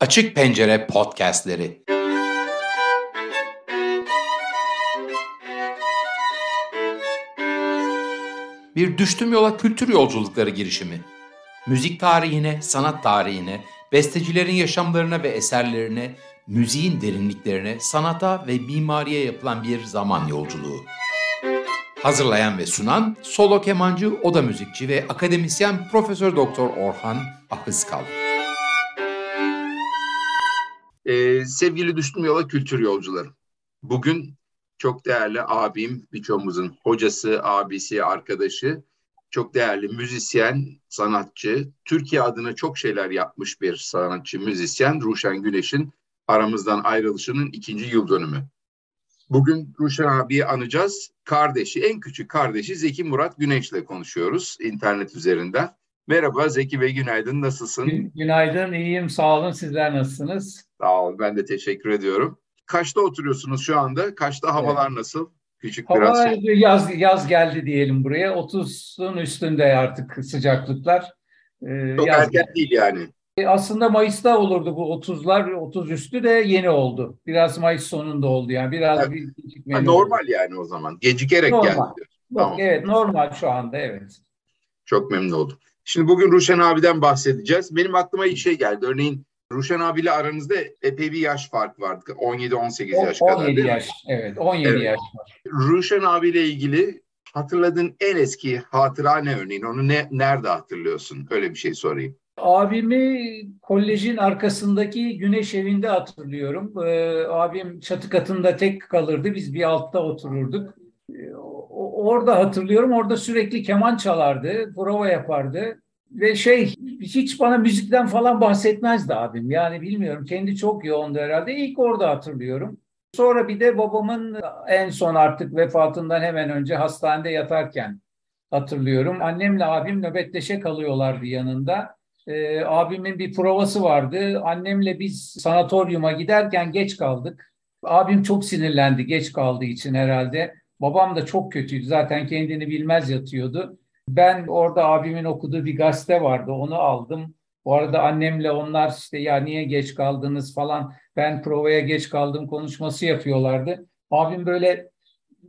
Açık Pencere Podcast'leri. Bir Düştüm Yola Kültür Yolculukları girişimi. Müzik tarihine, sanat tarihine, bestecilerin yaşamlarına ve eserlerine, müziğin derinliklerine, sanata ve mimariye yapılan bir zaman yolculuğu. Hazırlayan ve sunan solo kemancı, oda müzikçi ve akademisyen Profesör Doktor Orhan Akiskal. Sevgili Düştüm Yola Kültür Yolcuları, bugün çok değerli abim, birçoğumuzun hocası, abisi, arkadaşı, çok değerli müzisyen, sanatçı, Türkiye adına çok şeyler yapmış bir sanatçı, müzisyen Ruşen Güneş'in aramızdan ayrılışının 2. yıl dönümü. Bugün Ruşen abiyi anacağız. Kardeşi, en küçük kardeşi Zeki Murat Güneş'le konuşuyoruz internet üzerinden. Merhaba Zeki Bey, günaydın. Nasılsın? Günaydın, iyiyim. Sağ olun. Sizler nasılsınız? Sağ olun, ben de teşekkür ediyorum. Kaş'ta oturuyorsunuz şu anda. Kaş'ta havalar nasıl? Küçük biraz. Yaz geldi diyelim buraya. 30'un üstünde artık sıcaklıklar. Çok erken değil yani. Aslında Mayıs'ta olurdu bu 30'lar, 30 üstü de yeni oldu. Biraz Mayıs sonunda oldu yani. Bir gecikmeli. Normal oldu. Yani o zaman. Gecikerek normal. Geldi. Tamam. Evet, normal şu anda, evet. Çok memnun oldum. Şimdi bugün Ruşen abiden bahsedeceğiz. Benim aklıma bir şey geldi. Örneğin Ruşen abiyle aranızda epey bir yaş fark vardı. 17-18 yaş kadar. 17 yaş, evet. 17 evet. Yaş var. Ruşen abiyle ilgili hatırladığın en eski hatıra ne örneğin? Onu nerede hatırlıyorsun? Öyle bir şey sorayım. Abimi kolejin arkasındaki Güneş evinde hatırlıyorum. Abim çatı katında tek kalırdı. Biz bir altta otururduk. Orada hatırlıyorum. Orada sürekli keman çalardı, prova yapardı. Ve hiç bana müzikten falan bahsetmezdi abim. Yani bilmiyorum. Kendi çok yoğundu herhalde. İlk orada hatırlıyorum. Sonra bir de babamın en son artık vefatından hemen önce hastanede yatarken hatırlıyorum. Annemle abim nöbetleşe kalıyorlardı yanında. Abimin bir provası vardı. Annemle biz sanatoryuma giderken geç kaldık. Abim çok sinirlendi geç kaldığı için herhalde. Babam da çok kötüydü. Zaten kendini bilmez yatıyordu. Ben orada abimin okuduğu bir gazete vardı. Onu aldım. Bu arada annemle onlar ya niye geç kaldınız falan. Ben provaya geç kaldım konuşması yapıyorlardı. Abim böyle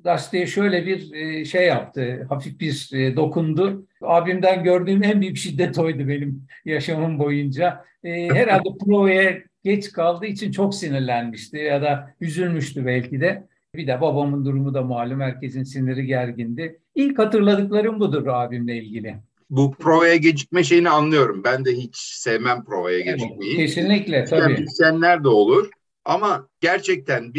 gazeteye şöyle bir şey yaptı. Hafif bir dokundu. Abimden gördüğüm en büyük şiddet oydu benim yaşamım boyunca. Herhalde provaya geç kaldığı için çok sinirlenmişti ya da üzülmüştü belki de. Bir de babamın durumu da malum, herkesin siniri gergindi. İlk hatırladıklarım budur abimle ilgili. Bu provaya gecikme şeyini anlıyorum. Ben de hiç sevmem provaya gecikmeyi. Kesinlikle tabii. Müzisyenler de olur ama gerçekten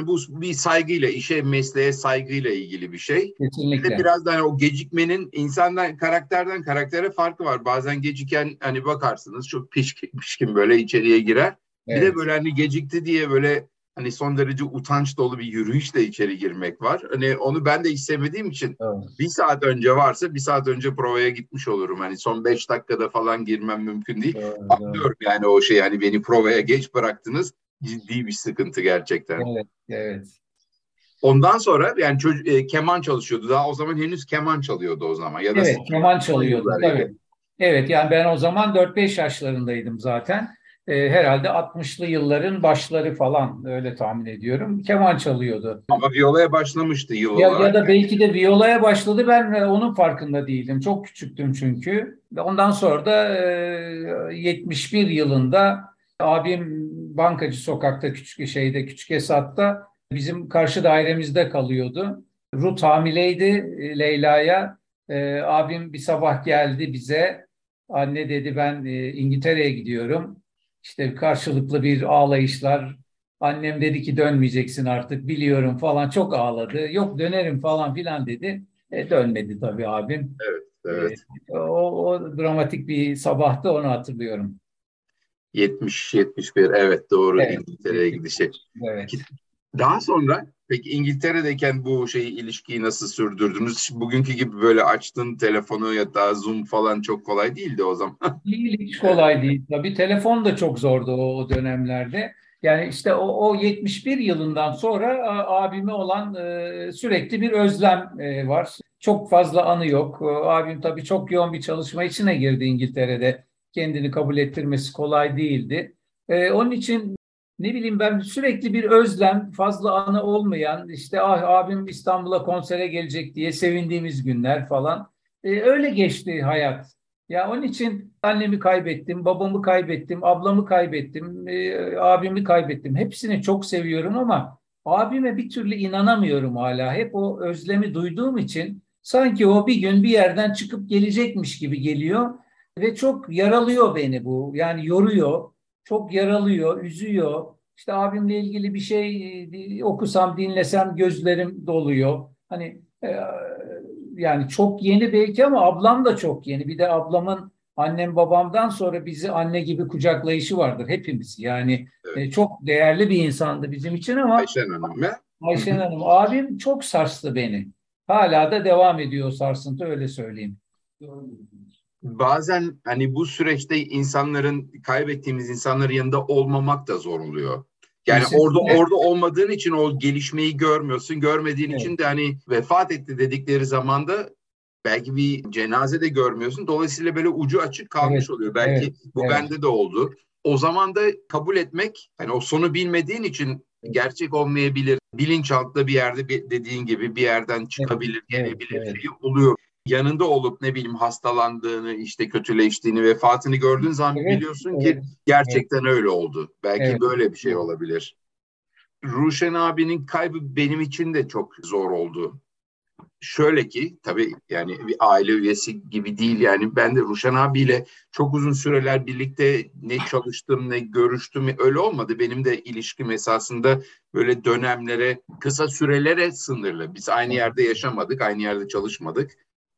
bu bir saygıyla, işe, mesleğe saygıyla ilgili bir şey. Kesinlikle. Biraz da o gecikmenin insandan, karakterden karaktere farkı var. Bazen geciken bakarsınız çok pişkin böyle içeriye girer. Evet. Bir de böyle gecikti diye böyle son derece utanç dolu bir yürüyüşle içeri girmek var. Onu ben de istemediğim için evet. Bir saat önce varsa bir saat önce provaya gitmiş olurum. Son 5 dakikada falan girmem mümkün değil. Evet. Anlıyorum o şey beni provaya geç bıraktınız. Ciddi bir sıkıntı gerçekten. Evet, evet. Ondan sonra keman çalışıyordu. Daha o zaman henüz keman çalıyordu o zaman. Ya da evet, keman çalıyordu tabii. Evet, ben o zaman 4-5 yaşlarındaydım zaten. Herhalde 60'lı yılların başları falan öyle tahmin ediyorum. Keman çalıyordu. Ama viyolaya başlamıştı yıl olarak. Ya da belki de viyolaya başladı, ben onun farkında değildim. Çok küçüktüm çünkü. Ondan sonra da 71 yılında abim Bankacı Sokak'ta Küçük Esat'ta bizim karşı dairemizde kalıyordu. Rut hamileydi Leyla'ya. Abim bir sabah geldi bize. Anne dedi, ben İngiltere'ye gidiyorum. Karşılıklı bir ağlayışlar. Annem dedi ki dönmeyeceksin artık biliyorum falan, çok ağladı. Yok dönerim falan filan dedi. Dönmedi tabii abim. Evet, evet. O dramatik bir sabahtı, onu hatırlıyorum. 70-71 evet doğru, evet. İngiltere'ye gidişi. Evet. Daha sonra peki İngiltere'deyken bu ilişkiyi nasıl sürdürdünüz? Bugünkü gibi böyle açtın telefonu ya da Zoom falan çok kolay değildi o zaman. Değil, hiç kolay değil. Tabii telefon da çok zordu o dönemlerde. O 71 yılından sonra abime olan sürekli bir özlem var. Çok fazla anı yok. Abim tabii çok yoğun bir çalışma içine girdi İngiltere'de. Kendini kabul ettirmesi kolay değildi. Onun için ne bileyim ben sürekli bir özlem, fazla anı olmayan, işte abim İstanbul'a konsere gelecek diye sevindiğimiz günler falan. Öyle geçti hayat. Ya onun için annemi kaybettim, babamı kaybettim, ablamı kaybettim, abimi kaybettim. Hepsini çok seviyorum ama abime bir türlü inanamıyorum hala. Hep o özlemi duyduğum için sanki o bir gün bir yerden çıkıp gelecekmiş gibi geliyor ve çok yaralıyor beni bu. Yani yoruyor, çok yaralıyor, üzüyor. İşte abimle ilgili bir şey okusam, dinlesem gözlerim doluyor. Hani yani çok yeni belki ama ablam da çok yeni. Bir de ablamın annem babamdan sonra bizi anne gibi kucaklayışı vardır hepimiz. Yani evet. Çok değerli bir insandı bizim için ama Ayşen Hanım abim çok sarstı beni. Hala da devam ediyor sarsıntı, öyle söyleyeyim. Bazen hani bu süreçte insanların, kaybettiğimiz insanların yanında olmamak da zor oluyor. Yani kesinlikle. orada olmadığın için o gelişmeyi görmüyorsun. Görmediğin evet. için de hani vefat etti dedikleri zaman da belki bir cenaze de görmüyorsun. Dolayısıyla böyle ucu açık kalmış evet. oluyor. Belki evet. bu evet. bende de oldu. O zaman da kabul etmek, hani o sonu bilmediğin için gerçek olmayabilir. Bilinçaltında bir yerde dediğin gibi bir yerden çıkabilir, gelebilir evet. evet. oluyor. Yanında olup ne bileyim hastalandığını, işte kötüleştiğini, vefatını gördüğün zaman evet, biliyorsun evet, ki gerçekten evet. öyle oldu. Belki evet. böyle bir şey olabilir. Ruşen abinin kaybı benim için de çok zor oldu. Şöyle ki tabii yani bir aile üyesi gibi değil yani ben de Ruşen abiyle çok uzun süreler birlikte ne çalıştım ne görüştüm öyle olmadı. Benim de ilişkim esasında böyle dönemlere, kısa sürelere sınırlı. Biz aynı yerde yaşamadık, aynı yerde çalışmadık.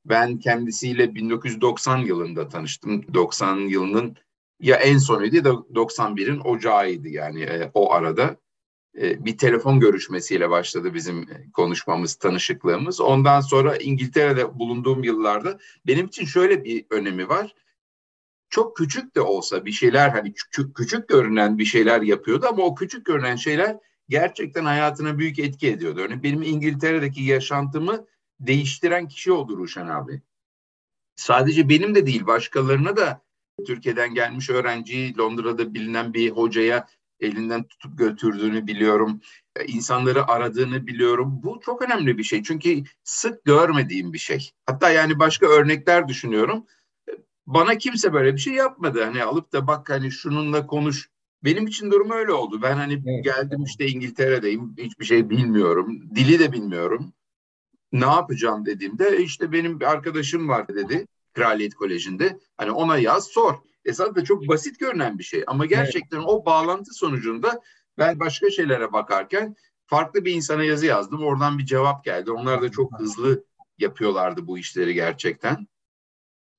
Ben kendisiyle 1990 yılında tanıştım. 90 yılının ya en sonuydu ya da 91'in ocağıydı yani o arada. Bir telefon görüşmesiyle başladı bizim konuşmamız, tanışıklığımız. Ondan sonra İngiltere'de bulunduğum yıllarda benim için şöyle bir önemi var. Çok küçük de olsa bir şeyler hani küçük görünen bir şeyler yapıyordu ama o küçük görünen şeyler gerçekten hayatına büyük etki ediyordu. Yani benim İngiltere'deki yaşantımı değiştiren kişi oldu Ruşen abi. Sadece benim de değil, başkalarına da Türkiye'den gelmiş öğrenci, Londra'da bilinen bir hocaya elinden tutup götürdüğünü biliyorum. İnsanları aradığını biliyorum. Bu çok önemli bir şey. Çünkü sık görmediğim bir şey. Hatta yani başka örnekler düşünüyorum. Bana kimse böyle bir şey yapmadı. Hani alıp da bak hani şununla konuş. Benim için durum öyle oldu. Ben hani evet, geldim evet. işte İngiltere'deyim. Hiçbir şey bilmiyorum. Dili de bilmiyorum. Ne yapacağım dediğimde işte benim bir arkadaşım var dedi Kraliyet Koleji'nde. Hani ona yaz sor. Esasında çok basit görünen bir şey ama gerçekten evet. o bağlantı sonucunda ben başka şeylere bakarken farklı bir insana yazı yazdım. Oradan bir cevap geldi. Onlar da çok hızlı yapıyorlardı bu işleri gerçekten.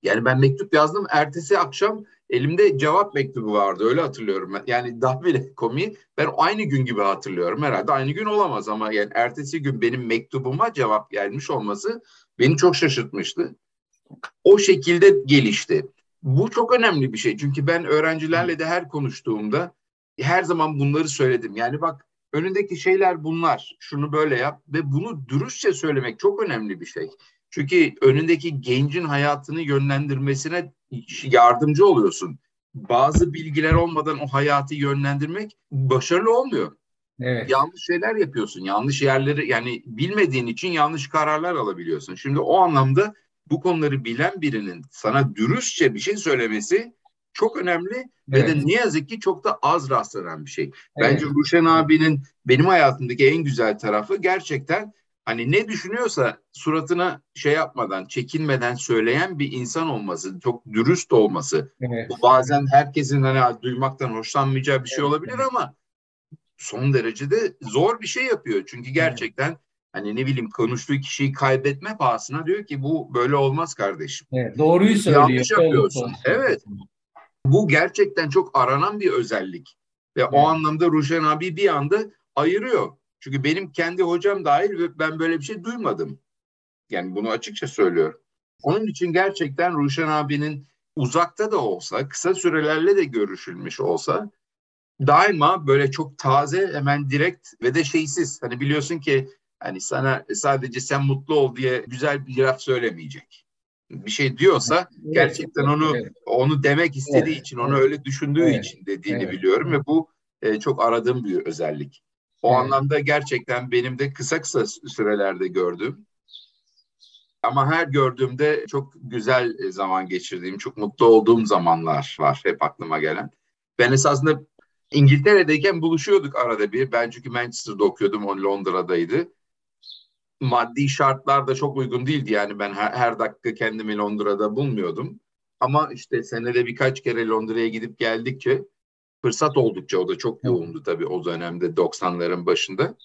Yani ben mektup yazdım. Ertesi akşam elimde cevap mektubu vardı. Öyle hatırlıyorum. Yani daha bile komiği ben aynı gün gibi hatırlıyorum. Herhalde aynı gün olamaz ama yani ertesi gün benim mektubuma cevap gelmiş olması beni çok şaşırtmıştı. O şekilde gelişti. Bu çok önemli bir şey. Çünkü ben öğrencilerle de her konuştuğumda her zaman bunları söyledim. Yani bak önündeki şeyler bunlar. Şunu böyle yap ve bunu dürüstçe söylemek çok önemli bir şey. Çünkü önündeki gencin hayatını yönlendirmesine yardımcı oluyorsun. Bazı bilgiler olmadan o hayatı yönlendirmek başarılı olmuyor. Evet. Yanlış şeyler yapıyorsun. Yanlış yerleri yani bilmediğin için yanlış kararlar alabiliyorsun. Şimdi o anlamda bu konuları bilen birinin sana dürüstçe bir şey söylemesi çok önemli evet. ve de ne yazık ki çok da az rastlanan bir şey. Evet. Bence Ruşen abinin benim hayatımdaki en güzel tarafı gerçekten hani ne düşünüyorsa suratına şey yapmadan, çekinmeden söyleyen bir insan olması, çok dürüst olması. Evet. Bu bazen herkesin hani duymaktan hoşlanmayacağı bir şey olabilir evet. ama son derecede zor bir şey yapıyor. Çünkü gerçekten evet. hani ne bileyim konuştuğu kişiyi kaybetme pahasına diyor ki bu böyle olmaz kardeşim. Evet, doğruyu söylüyor. Yanlış yapıyorsun. Evet. Bu gerçekten çok aranan bir özellik. Ve evet. o anlamda Ruşen abi bir anda ayırıyor. Çünkü benim kendi hocam dahil ben böyle bir şey duymadım. Yani bunu açıkça söylüyorum. Onun için gerçekten Ruşen abinin uzakta da olsa, kısa sürelerle de görüşülmüş olsa daima böyle çok taze, hemen direkt ve de şeysiz. Hani biliyorsun ki hani sana sadece sen mutlu ol diye güzel bir laf söylemeyecek. bir şey diyorsa gerçekten onu demek istediği için, onu öyle düşündüğü için dediğini biliyorum ve bu çok aradığım bir özellik. O anlamda gerçekten benim de kısa sürelerde gördüğüm ama her gördüğümde çok güzel zaman geçirdiğim, çok mutlu olduğum zamanlar var hep aklıma gelen. Ben esasında İngiltere'deyken buluşuyorduk arada bir. Ben çünkü Manchester'da okuyordum, o Londra'daydı. Maddi şartlar da çok uygun değildi. Yani ben her dakika kendimi Londra'da bulmuyordum. Ama işte senede birkaç kere Londra'ya gidip geldikçe, fırsat oldukça, o da çok yoğundu tabii o dönemde 90'ların başında.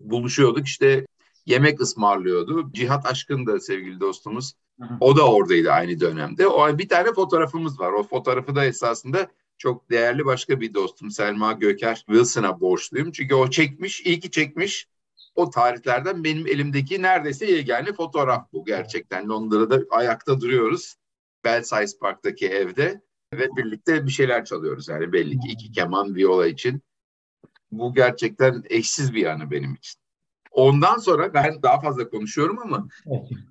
Buluşuyorduk, işte yemek ısmarlıyordu. Cihat Aşkın da sevgili dostumuz. O da oradaydı aynı dönemde. O bir tane fotoğrafımız var. O fotoğrafı da esasında çok değerli başka bir dostum Selma Göker Wilson'a borçluyum. Çünkü o çekmiş, iyi ki çekmiş. O tarihlerden benim elimdeki neredeyse yegane fotoğraf bu gerçekten. Londra'da ayakta duruyoruz. Belsize Park'taki evde ve birlikte bir şeyler çalıyoruz. Yani belli ki iki keman, viola için. Bu gerçekten eşsiz bir yanı benim için. Ondan sonra ben daha fazla konuşuyorum ama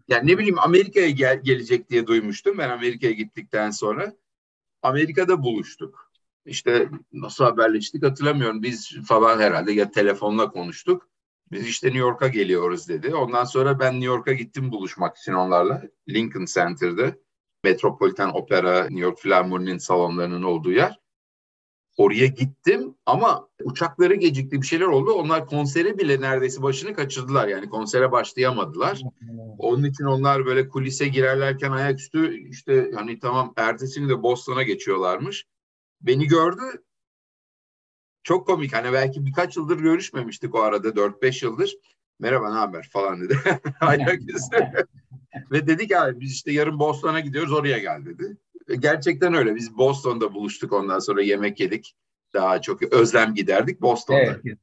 yani ne bileyim Amerika'ya gelecek diye duymuştum. Ben Amerika'ya gittikten sonra Amerika'da buluştuk. İşte nasıl haberleştik hatırlamıyorum. Biz falan herhalde ya telefonla konuştuk. Biz işte New York'a geliyoruz dedi. Ondan sonra ben New York'a gittim buluşmak için onlarla. Lincoln Center'da. Metropolitan Opera, New York Filarmoni'nin salonlarının olduğu yer. Oraya gittim ama uçakları gecikti, bir şeyler oldu. Onlar konsere bile neredeyse başını kaçırdılar. Yani konsere başlayamadılar. Onun için onlar böyle kulise girerlerken ayaküstü işte hani tamam ertesini de Boston'a geçiyorlarmış. Beni gördü. Çok komik. Hani belki birkaç yıldır görüşmemiştik o arada 4-5 yıldır. Merhaba, ne haber falan dedi. Ayaküstü. Ve dedi ki abi biz işte yarın Boston'a gidiyoruz, oraya gel dedi. Gerçekten öyle. Biz Boston'da buluştuk, ondan sonra yemek yedik. Daha çok özlem giderdik Boston'da. Evet.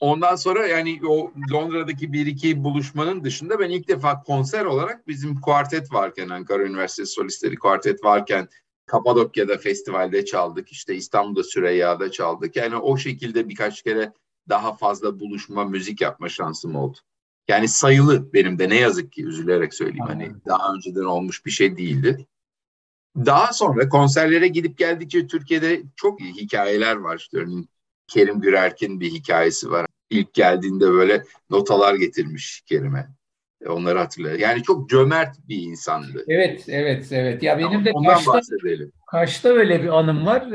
Ondan sonra yani o Londra'daki bir iki buluşmanın dışında ben ilk defa konser olarak bizim kuartet varken, Ankara Üniversitesi Solistleri kuartet varken Kapadokya'da festivalde çaldık. İşte İstanbul'da Süreyya'da çaldık. Yani o şekilde birkaç kere daha fazla buluşma, müzik yapma şansım oldu. Yani sayılı benim de ne yazık ki, üzülerek söyleyeyim. Hani daha önceden olmuş bir şey değildi. Daha sonra konserlere gidip geldikçe Türkiye'de çok iyi hikayeler var. İşte örneğin Kerim Gürerkin bir hikayesi var. İlk geldiğinde böyle notalar getirmiş Kerim'e. Onları hatırlıyorum. Yani çok cömert bir insandı. Evet. Ya benim de Kaş'ta öyle bir anım var.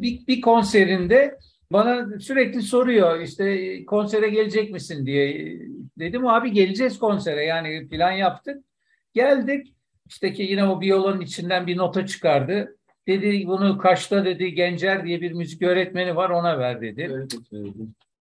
Bir konserinde bana sürekli soruyor işte konsere gelecek misin diye. Dedim abi geleceğiz konsere, yani plan yaptık. Geldik. İşte ki yine o biyolanın içinden bir nota çıkardı. Dedi bunu Kaş'ta dedi Gencer diye bir müzik öğretmeni var, ona ver dedi. Evet.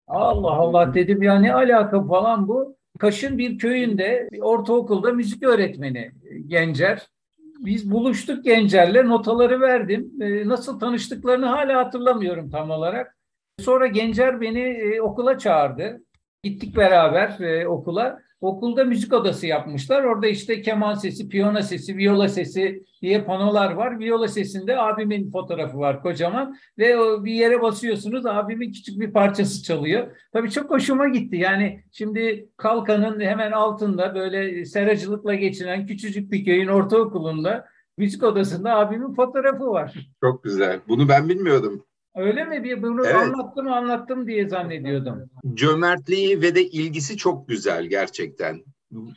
Allah dedim ya ne alaka falan bu. Kaş'ın bir köyünde bir ortaokulda müzik öğretmeni Gencer. Biz buluştuk Gencer'le, notaları verdim. Nasıl tanıştıklarını hala hatırlamıyorum tam olarak. Sonra Gencer beni okula çağırdı. Gittik beraber okula. Okulda müzik odası yapmışlar. Orada işte keman sesi, piyano sesi, viola sesi diye panolar var. Viola sesinde abimin fotoğrafı var kocaman. Ve bir yere basıyorsunuz, abimin küçük bir parçası çalıyor. Tabii çok hoşuma gitti. Yani şimdi Kalkan'ın hemen altında böyle seracılıkla geçinen küçücük bir köyün ortaokulunda müzik odasında abimin fotoğrafı var. Çok güzel. Bunu ben bilmiyordum. Öyle mi? Bunu anlattım diye zannediyordum. Cömertliği ve de ilgisi çok güzel gerçekten.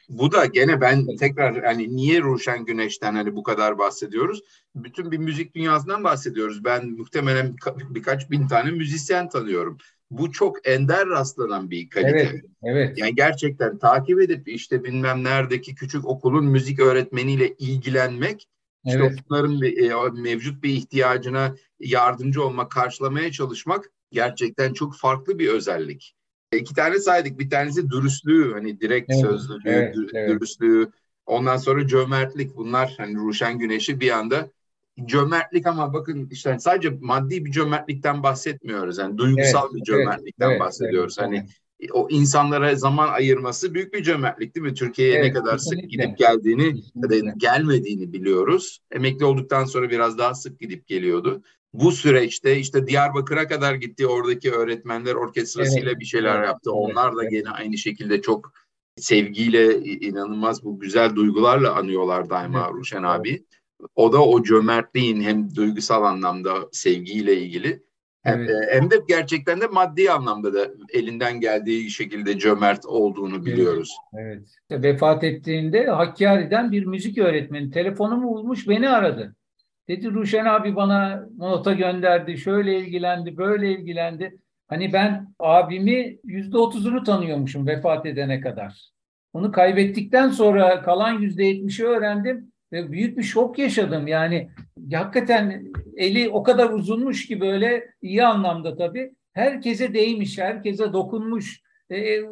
Bu da gene ben tekrar hani niye Ruşen Güneş'ten hani bu kadar bahsediyoruz? Bütün bir müzik dünyasından bahsediyoruz. Ben muhtemelen birkaç bin tane müzisyen tanıyorum. Bu çok ender rastlanan bir kalite. Evet. Yani gerçekten takip edip işte bilmem neredeki küçük okulun müzik öğretmeniyle ilgilenmek, İşte onların mevcut bir ihtiyacına yardımcı olmak, karşılamaya çalışmak gerçekten çok farklı bir özellik. 2 tane saydık. Bir tanesi dürüstlüğü, hani direkt sözlülüğü, dürüstlüğü. Ondan sonra cömertlik. Bunlar hani Ruşen Güneş'i bir anda cömertlik, ama bakın işte hani sadece maddi bir cömertlikten bahsetmiyoruz. Yani duygusal bir cömertlikten bahsediyoruz. O insanlara zaman ayırması büyük bir cömertlik değil mi? Türkiye'ye ne kadar sık gidip geldiğini ya da gelmediğini biliyoruz. Emekli olduktan sonra biraz daha sık gidip geliyordu. Bu süreçte işte Diyarbakır'a kadar gitti, oradaki öğretmenler orkestrasıyla bir şeyler yaptı. Onlar da gene aynı şekilde çok sevgiyle, inanılmaz bu güzel duygularla anıyorlar daima, evet, Ruşen abi. O da o cömertliğin hem duygusal anlamda sevgiyle ilgili, evet, hem de gerçekten de maddi anlamda da elinden geldiği şekilde cömert olduğunu biliyoruz. Evet. Evet. Vefat ettiğinde Hakkari'den bir müzik öğretmeni telefonumu bulmuş, beni aradı. Dedi Ruşen abi bana nota gönderdi, şöyle ilgilendi, böyle ilgilendi. Hani ben abimi %30'unu tanıyormuşum vefat edene kadar. Onu kaybettikten sonra kalan %70'i öğrendim ve büyük bir şok yaşadım. Yani hakikaten eli o kadar uzunmuş ki, böyle iyi anlamda tabii. Herkese değmiş, herkese dokunmuş,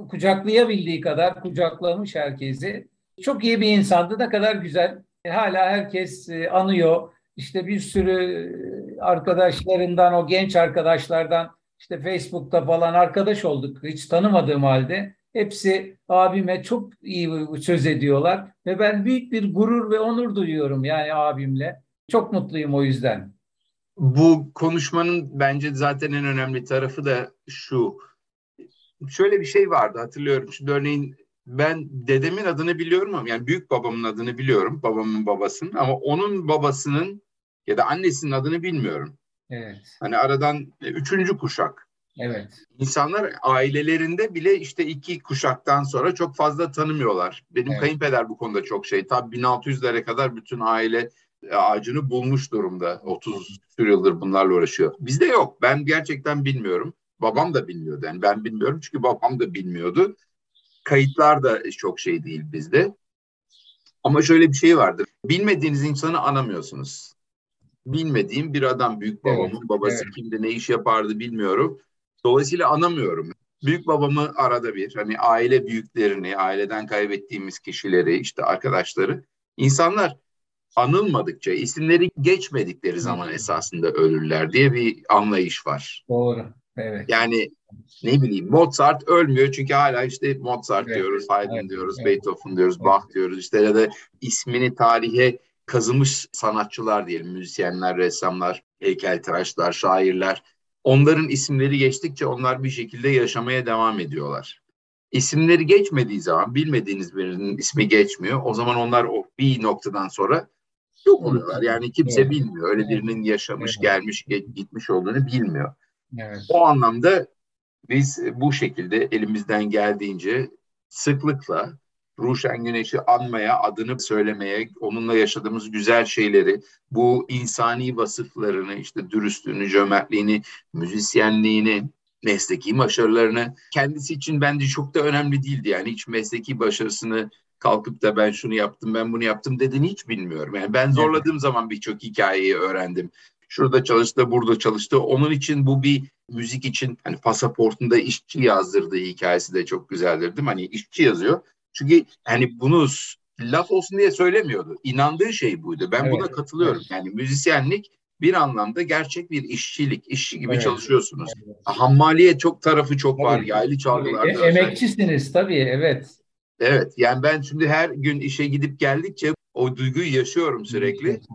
kucaklayabildiği kadar kucaklamış herkesi. Çok iyi bir insandı, ne kadar güzel. Hala herkes anıyor. İşte bir sürü arkadaşlarından, o genç arkadaşlardan, işte Facebook'ta falan arkadaş olduk hiç tanımadığım halde. Hepsi abime çok iyi söz ediyorlar ve ben büyük bir gurur ve onur duyuyorum yani abimle. Çok mutluyum o yüzden. Bu konuşmanın bence zaten en önemli tarafı da şu. Şöyle bir şey vardı, hatırlıyorum. Şimdi örneğin ben dedemin adını biliyorum ama yani büyük babamın adını biliyorum, babamın babasının, ama onun babasının ya da annesinin adını bilmiyorum. Evet. Hani aradan 3. kuşak. Evet. İnsanlar ailelerinde bile işte 2 kuşaktan sonra çok fazla tanımıyorlar. Benim kayınpeder bu konuda çok şey. Tabii 1600'lere kadar bütün aile ağacını bulmuş durumda. 30 yıldır bunlarla uğraşıyor. Bizde yok. Ben gerçekten bilmiyorum. Babam da bilmiyordu. Yani ben bilmiyorum çünkü babam da bilmiyordu. Kayıtlar da çok şey değil bizde. Ama şöyle bir şey vardır. Bilmediğiniz insanı anamıyorsunuz. Bilmediğim bir adam, büyük babamın babası kimdi, ne iş yapardı bilmiyorum. Dolayısıyla anamıyorum. Büyük babamı arada bir, hani aile büyüklerini, aileden kaybettiğimiz kişileri, işte arkadaşları, insanlar anılmadıkça, isimleri geçmedikleri zaman esasında ölürler diye bir anlayış var. Doğru. Evet. Yani ne bileyim, Mozart ölmüyor çünkü hala işte Mozart diyoruz, Haydn diyoruz, Beethoven diyoruz, Bach diyoruz, işte ya da ismini tarihe kazımış sanatçılar diyelim, müzisyenler, ressamlar, heykeltıraşlar, şairler. Onların isimleri geçtikçe onlar bir şekilde yaşamaya devam ediyorlar. İsimleri geçmediği zaman, bilmediğiniz birinin ismi geçmiyor. O zaman onlar o bir noktadan sonra yok oluyorlar. Yani kimse bilmiyor. Öyle birinin yaşamış, gelmiş, gitmiş olduğunu bilmiyor. Evet. O anlamda biz bu şekilde elimizden geldiğince sıklıkla Ruşen Güneş'i anmaya, adını söylemeye, onunla yaşadığımız güzel şeyleri, bu insani vasıflarını, işte dürüstlüğünü, cömertliğini, müzisyenliğini, mesleki başarılarını, kendisi için bence çok da önemli değildi. Yani hiç mesleki başarısını kalkıp da ben şunu yaptım, ben bunu yaptım dediğini hiç bilmiyorum. Yani ben zorladığım zaman birçok hikayeyi öğrendim. Şurada çalıştı, burada çalıştı. Onun için bu bir müzik için, hani pasaportunda işçi yazdırdığı hikayesi de çok güzeldir, değil mi? Hani işçi yazıyor. Çünkü hani bunu laf olsun diye söylemiyordu. İnandığı şey buydu. Ben buna katılıyorum. Evet. Yani müzisyenlik bir anlamda gerçek bir işçilik. İşçi gibi çalışıyorsunuz. Evet. Hammaliye çok tarafı çok var. Yaylı çalgılarda. Emekçisiniz tabii, evet. Yani ben şimdi her gün işe gidip geldikçe o duyguyu yaşıyorum sürekli. Evet.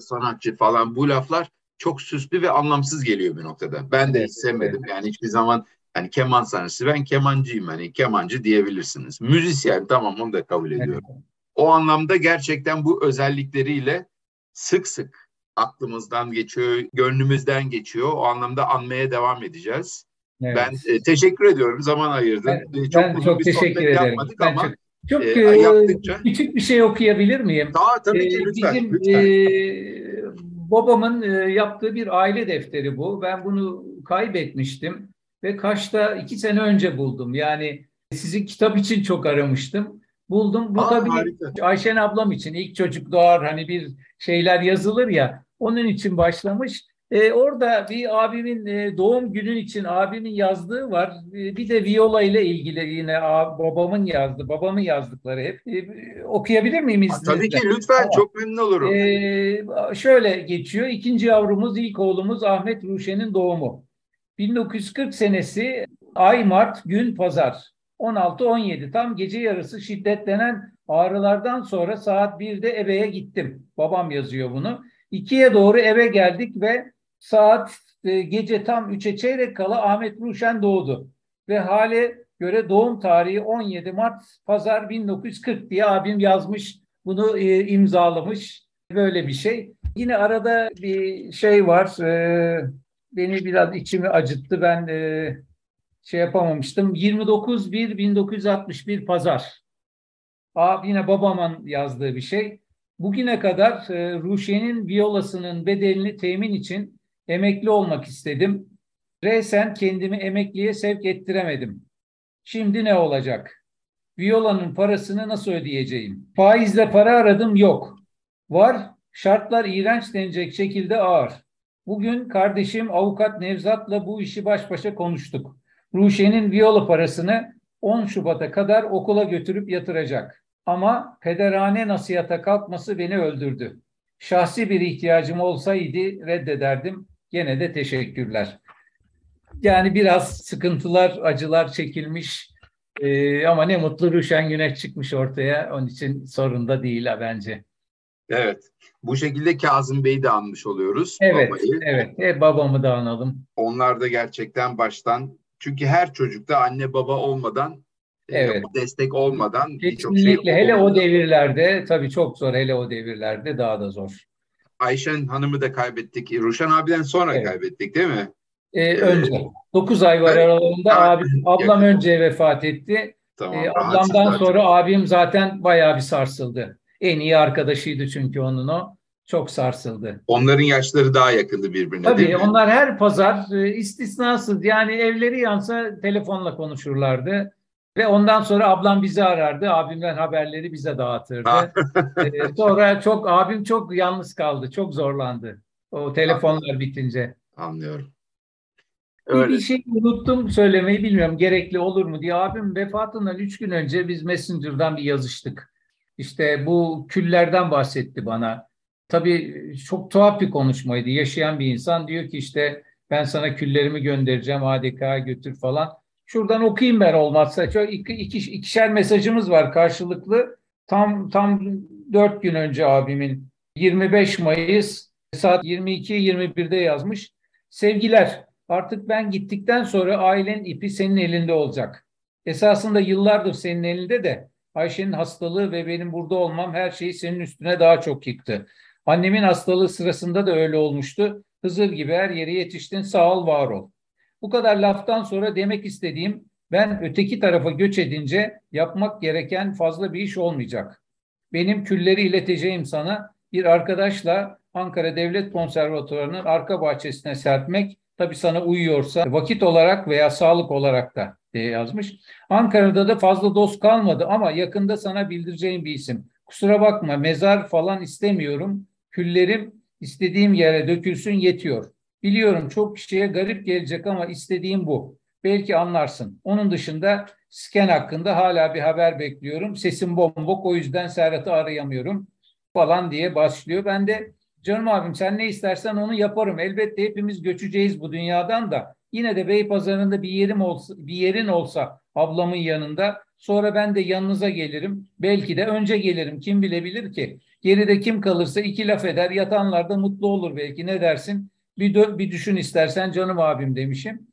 Sanatçı falan, bu laflar çok süslü ve anlamsız geliyor bir noktada. Ben de hiç sevmedim. Evet. Yani hiçbir zaman... Yani keman sanatçısı, ben kemancıyım, hani kemancı diyebilirsiniz. Müzisyen, tamam, onu da kabul ediyorum. Evet. O anlamda gerçekten bu özellikleriyle sık sık aklımızdan geçiyor, gönlümüzden geçiyor. O anlamda anmaya devam edeceğiz. Evet. Ben teşekkür ediyorum, zaman ayırdın. Evet, çok ben çok teşekkür ederim. Ama çok yaptıkça... Küçük bir şey okuyabilir miyim? Daha tabii ki lütfen. Bizim lütfen. Babamın yaptığı bir aile defteri bu. Ben bunu kaybetmiştim. Ve Kaş'ta 2 sene önce buldum. Yani sizin kitap için çok aramıştım. Buldum. Bu tabii harika. Ayşen ablam için ilk çocuk doğar, hani bir şeyler yazılır ya. Onun için başlamış. Orada bir abimin doğum günün için abimin yazdığı var. Bir de Viola ile ilgili yine babamın yazdı. Babamın yazdıkları hep. Okuyabilir miyim izninizle? Tabii ki lütfen. Tamam. Çok memnun olurum. Şöyle geçiyor. 2. yavrumuz, ilk oğlumuz Ahmet Ruşen'in doğumu. 1940 senesi ay mart, gün pazar, 16-17, tam gece yarısı şiddetlenen ağrılardan sonra saat 1'de ebeye gittim. Babam yazıyor bunu. 2'ye doğru eve geldik ve saat gece tam 3'e çeyrek kala Ahmet Ruşen doğdu. Ve hali göre doğum tarihi 17 Mart Pazar 1940 diye abim yazmış. Bunu imzalamış. Böyle bir şey. Yine arada bir şey var. Beni biraz içimi acıttı. Ben şey yapamamıştım. 29.1.1961 Pazar. Yine babamın yazdığı bir şey. Bugüne kadar Ruşen'in violasının bedelini temin için emekli olmak istedim. Resen kendimi emekliye sevk ettiremedim. Şimdi ne olacak? Violanın parasını nasıl ödeyeceğim? Faizle para aradım, yok. Var, şartlar iğrenç denecek şekilde ağır. Bugün kardeşim avukat Nevzat'la bu işi baş başa konuştuk. Ruşen'in viola parasını 10 Şubat'a kadar okula götürüp yatıracak. Ama pederane nasihata kalkması beni öldürdü. Şahsi bir ihtiyacım olsaydı reddederdim. Gene de teşekkürler. Yani biraz sıkıntılar, acılar çekilmiş ama ne mutlu Ruşen Güneş çıkmış ortaya. Onun için sorun da değil bence. Evet. Bu şekilde Kazım Bey'i de anmış oluyoruz. Evet, babayı. Evet. Babamı da analım. Onlar da gerçekten baştan. Çünkü her çocukta anne baba olmadan, evet, destek olmadan birçok şey olmuyor. Hele o devirlerde tabii çok zor. Hele o devirlerde daha da zor. Ayşen Hanım'ı da kaybettik. Ruşen abiden sonra kaybettik değil mi? Önce. 9 ay var aralarında. Ablam önce vefat etti. Tamam, ablamdan sonra abim zaten bayağı bir sarsıldı. En iyi arkadaşıydı çünkü onun o. Çok sarsıldı. Onların yaşları daha yakındı birbirine. Tabii onlar her pazar istisnasız, yani evleri yansa telefonla konuşurlardı. Ve ondan sonra ablam bizi arardı. Abimden haberleri bize dağıtırdı. Sonra abim çok yalnız kaldı. Çok zorlandı. O telefonlar bitince. Anlıyorum. Öyle. Bir şey unuttum söylemeyi, bilmiyorum gerekli olur mu diye. Abim vefatından 3 gün önce biz Messenger'dan bir yazıştık. İşte bu küllerden bahsetti bana. Tabii çok tuhaf bir konuşmaydı. Yaşayan bir insan diyor ki işte ben sana küllerimi göndereceğim, ADK'ya götür falan. Şuradan okuyayım ben olmazsa. Çok ikişer mesajımız var karşılıklı. Tam 4 gün önce abimin 25 Mayıs saat 22.21'de yazmış. Sevgiler, artık ben gittikten sonra ailenin ipi senin elinde olacak. Esasında yıllardır senin elinde de Ayşe'nin hastalığı ve benim burada olmam her şeyi senin üstüne daha çok yıktı. Annemin hastalığı sırasında da öyle olmuştu. Hızır gibi her yere yetiştin, sağ ol, var ol. Bu kadar laftan sonra demek istediğim, ben öteki tarafa göç edince yapmak gereken fazla bir iş olmayacak. Benim külleri ileteceğim sana bir arkadaşla Ankara Devlet Konservatuvarı'nın arka bahçesine serpmek, tabii sana uyuyorsa vakit olarak veya sağlık olarak da diye yazmış. Ankara'da da fazla dost kalmadı ama yakında sana bildireceğim bir isim. Kusura bakma, mezar falan istemiyorum. Küllerim istediğim yere dökülsün yetiyor. Biliyorum çok kişiye garip gelecek ama istediğim bu. Belki anlarsın. Onun dışında scan hakkında hala bir haber bekliyorum. Sesim bombok, o yüzden Serhat'ı arayamıyorum falan diye başlıyor. Ben de canım abim sen ne istersen onu yaparım. Elbette hepimiz göçeceğiz bu dünyadan da. Yine de Bey Pazarı'nda bir yerin olsa ablamın yanında. Sonra ben de yanınıza gelirim. Belki de önce gelirim. Kim bilebilir ki? Geride kim kalırsa iki laf eder. Yatanlar da mutlu olur belki. Ne dersin? Bir düşün istersen canım abim demişim.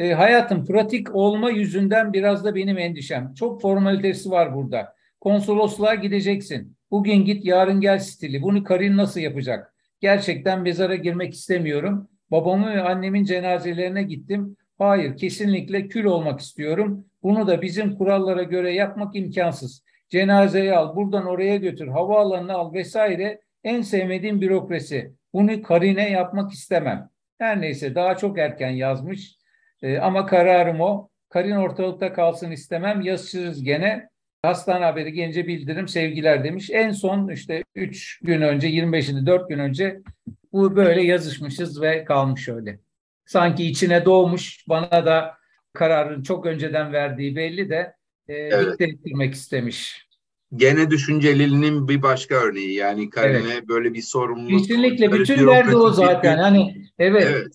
Hayatım pratik olma yüzünden biraz da benim endişem. Çok formalitesi var burada. Konsolosluğa gideceksin. Bugün git yarın gel stili. Bunu Karin nasıl yapacak? Gerçekten mezara girmek istemiyorum. Babamın ve annemin cenazelerine gittim. Hayır, kesinlikle kül olmak istiyorum. Bunu da bizim kurallara göre yapmak imkansız. Cenazeyi al, buradan oraya götür, havaalanına al vesaire. En sevmediğim bürokrasi. Bunu Karin'e yapmak istemem. Her neyse, daha çok erken yazmış. Ama kararım o. Karin ortalıkta kalsın istemem. Yazışırız gene. Hastane haberi gelince bildiririm, sevgiler demiş. En son işte 3 gün önce, 25'inde 4 gün önce bu böyle yazışmışız ve kalmış öyle. Sanki içine doğmuş, bana da kararın çok önceden verdiği belli de dikte ettirmek istemiş. Gene düşünceliliğinin bir başka örneği, yani Karin'e böyle bir sorumluluk. Kesinlikle bütün derdi o zaten. Hani evet.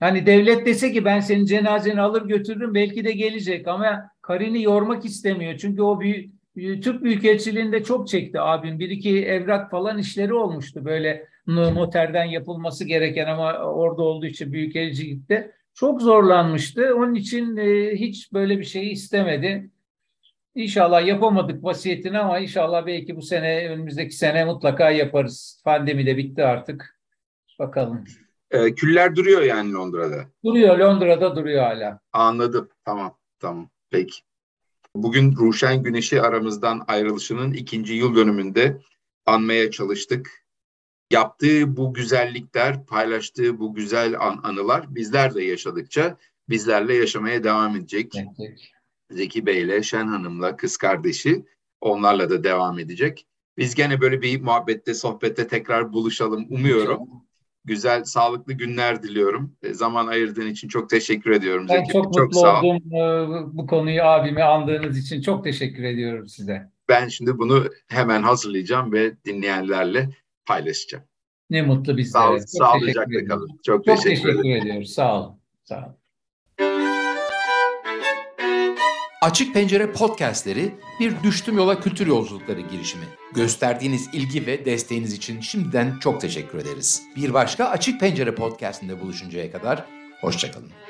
Hani devlet dese ki ben senin cenazeni alır götürürüm belki de gelecek ama Karin'i yormak istemiyor. Çünkü o Türk Büyükelçiliği'nde çok çekti abim. 1-2 evrak falan işleri olmuştu böyle noterden yapılması gereken ama orada olduğu için Büyükelçilik'te Çok zorlanmıştı. Onun için hiç böyle bir şeyi istemedi. İnşallah yapamadık vasiyetini ama inşallah belki bu sene, önümüzdeki sene mutlaka yaparız. Pandemi de bitti artık. Bakalım. Küller duruyor yani Londra'da. Duruyor, Londra'da duruyor hala. Anladım. Tamam. Peki. Bugün Ruşen Güneş'i aramızdan ayrılışının 2. yıl dönümünde anmaya çalıştık. Yaptığı bu güzellikler, paylaştığı bu güzel anılar bizler de yaşadıkça bizlerle yaşamaya devam edecek. Evet. Zeki Bey'le, Şen Hanım'la, kız kardeşi, onlarla da devam edecek. Biz gene böyle bir muhabbette, sohbette tekrar buluşalım umuyorum. Güzel, sağlıklı günler diliyorum. Zaman ayırdığın için çok teşekkür ediyorum. Ben Zeki, çok mutlu oldum bu konuyu abimi andığınız için. Çok teşekkür ediyorum size. Ben şimdi bunu hemen hazırlayacağım ve dinleyenlerle paylaşacağım. Ne mutlu bizlere. Sağlıcakla kalın. Çok teşekkür ediyoruz. Sağ olun. Sağ olun. Açık Pencere Podcast'leri Bir Düştüm Yola Kültür Yolculukları girişimi. Gösterdiğiniz ilgi ve desteğiniz için şimdiden çok teşekkür ederiz. Bir başka Açık Pencere Podcast'inde buluşuncaya kadar hoşça kalın.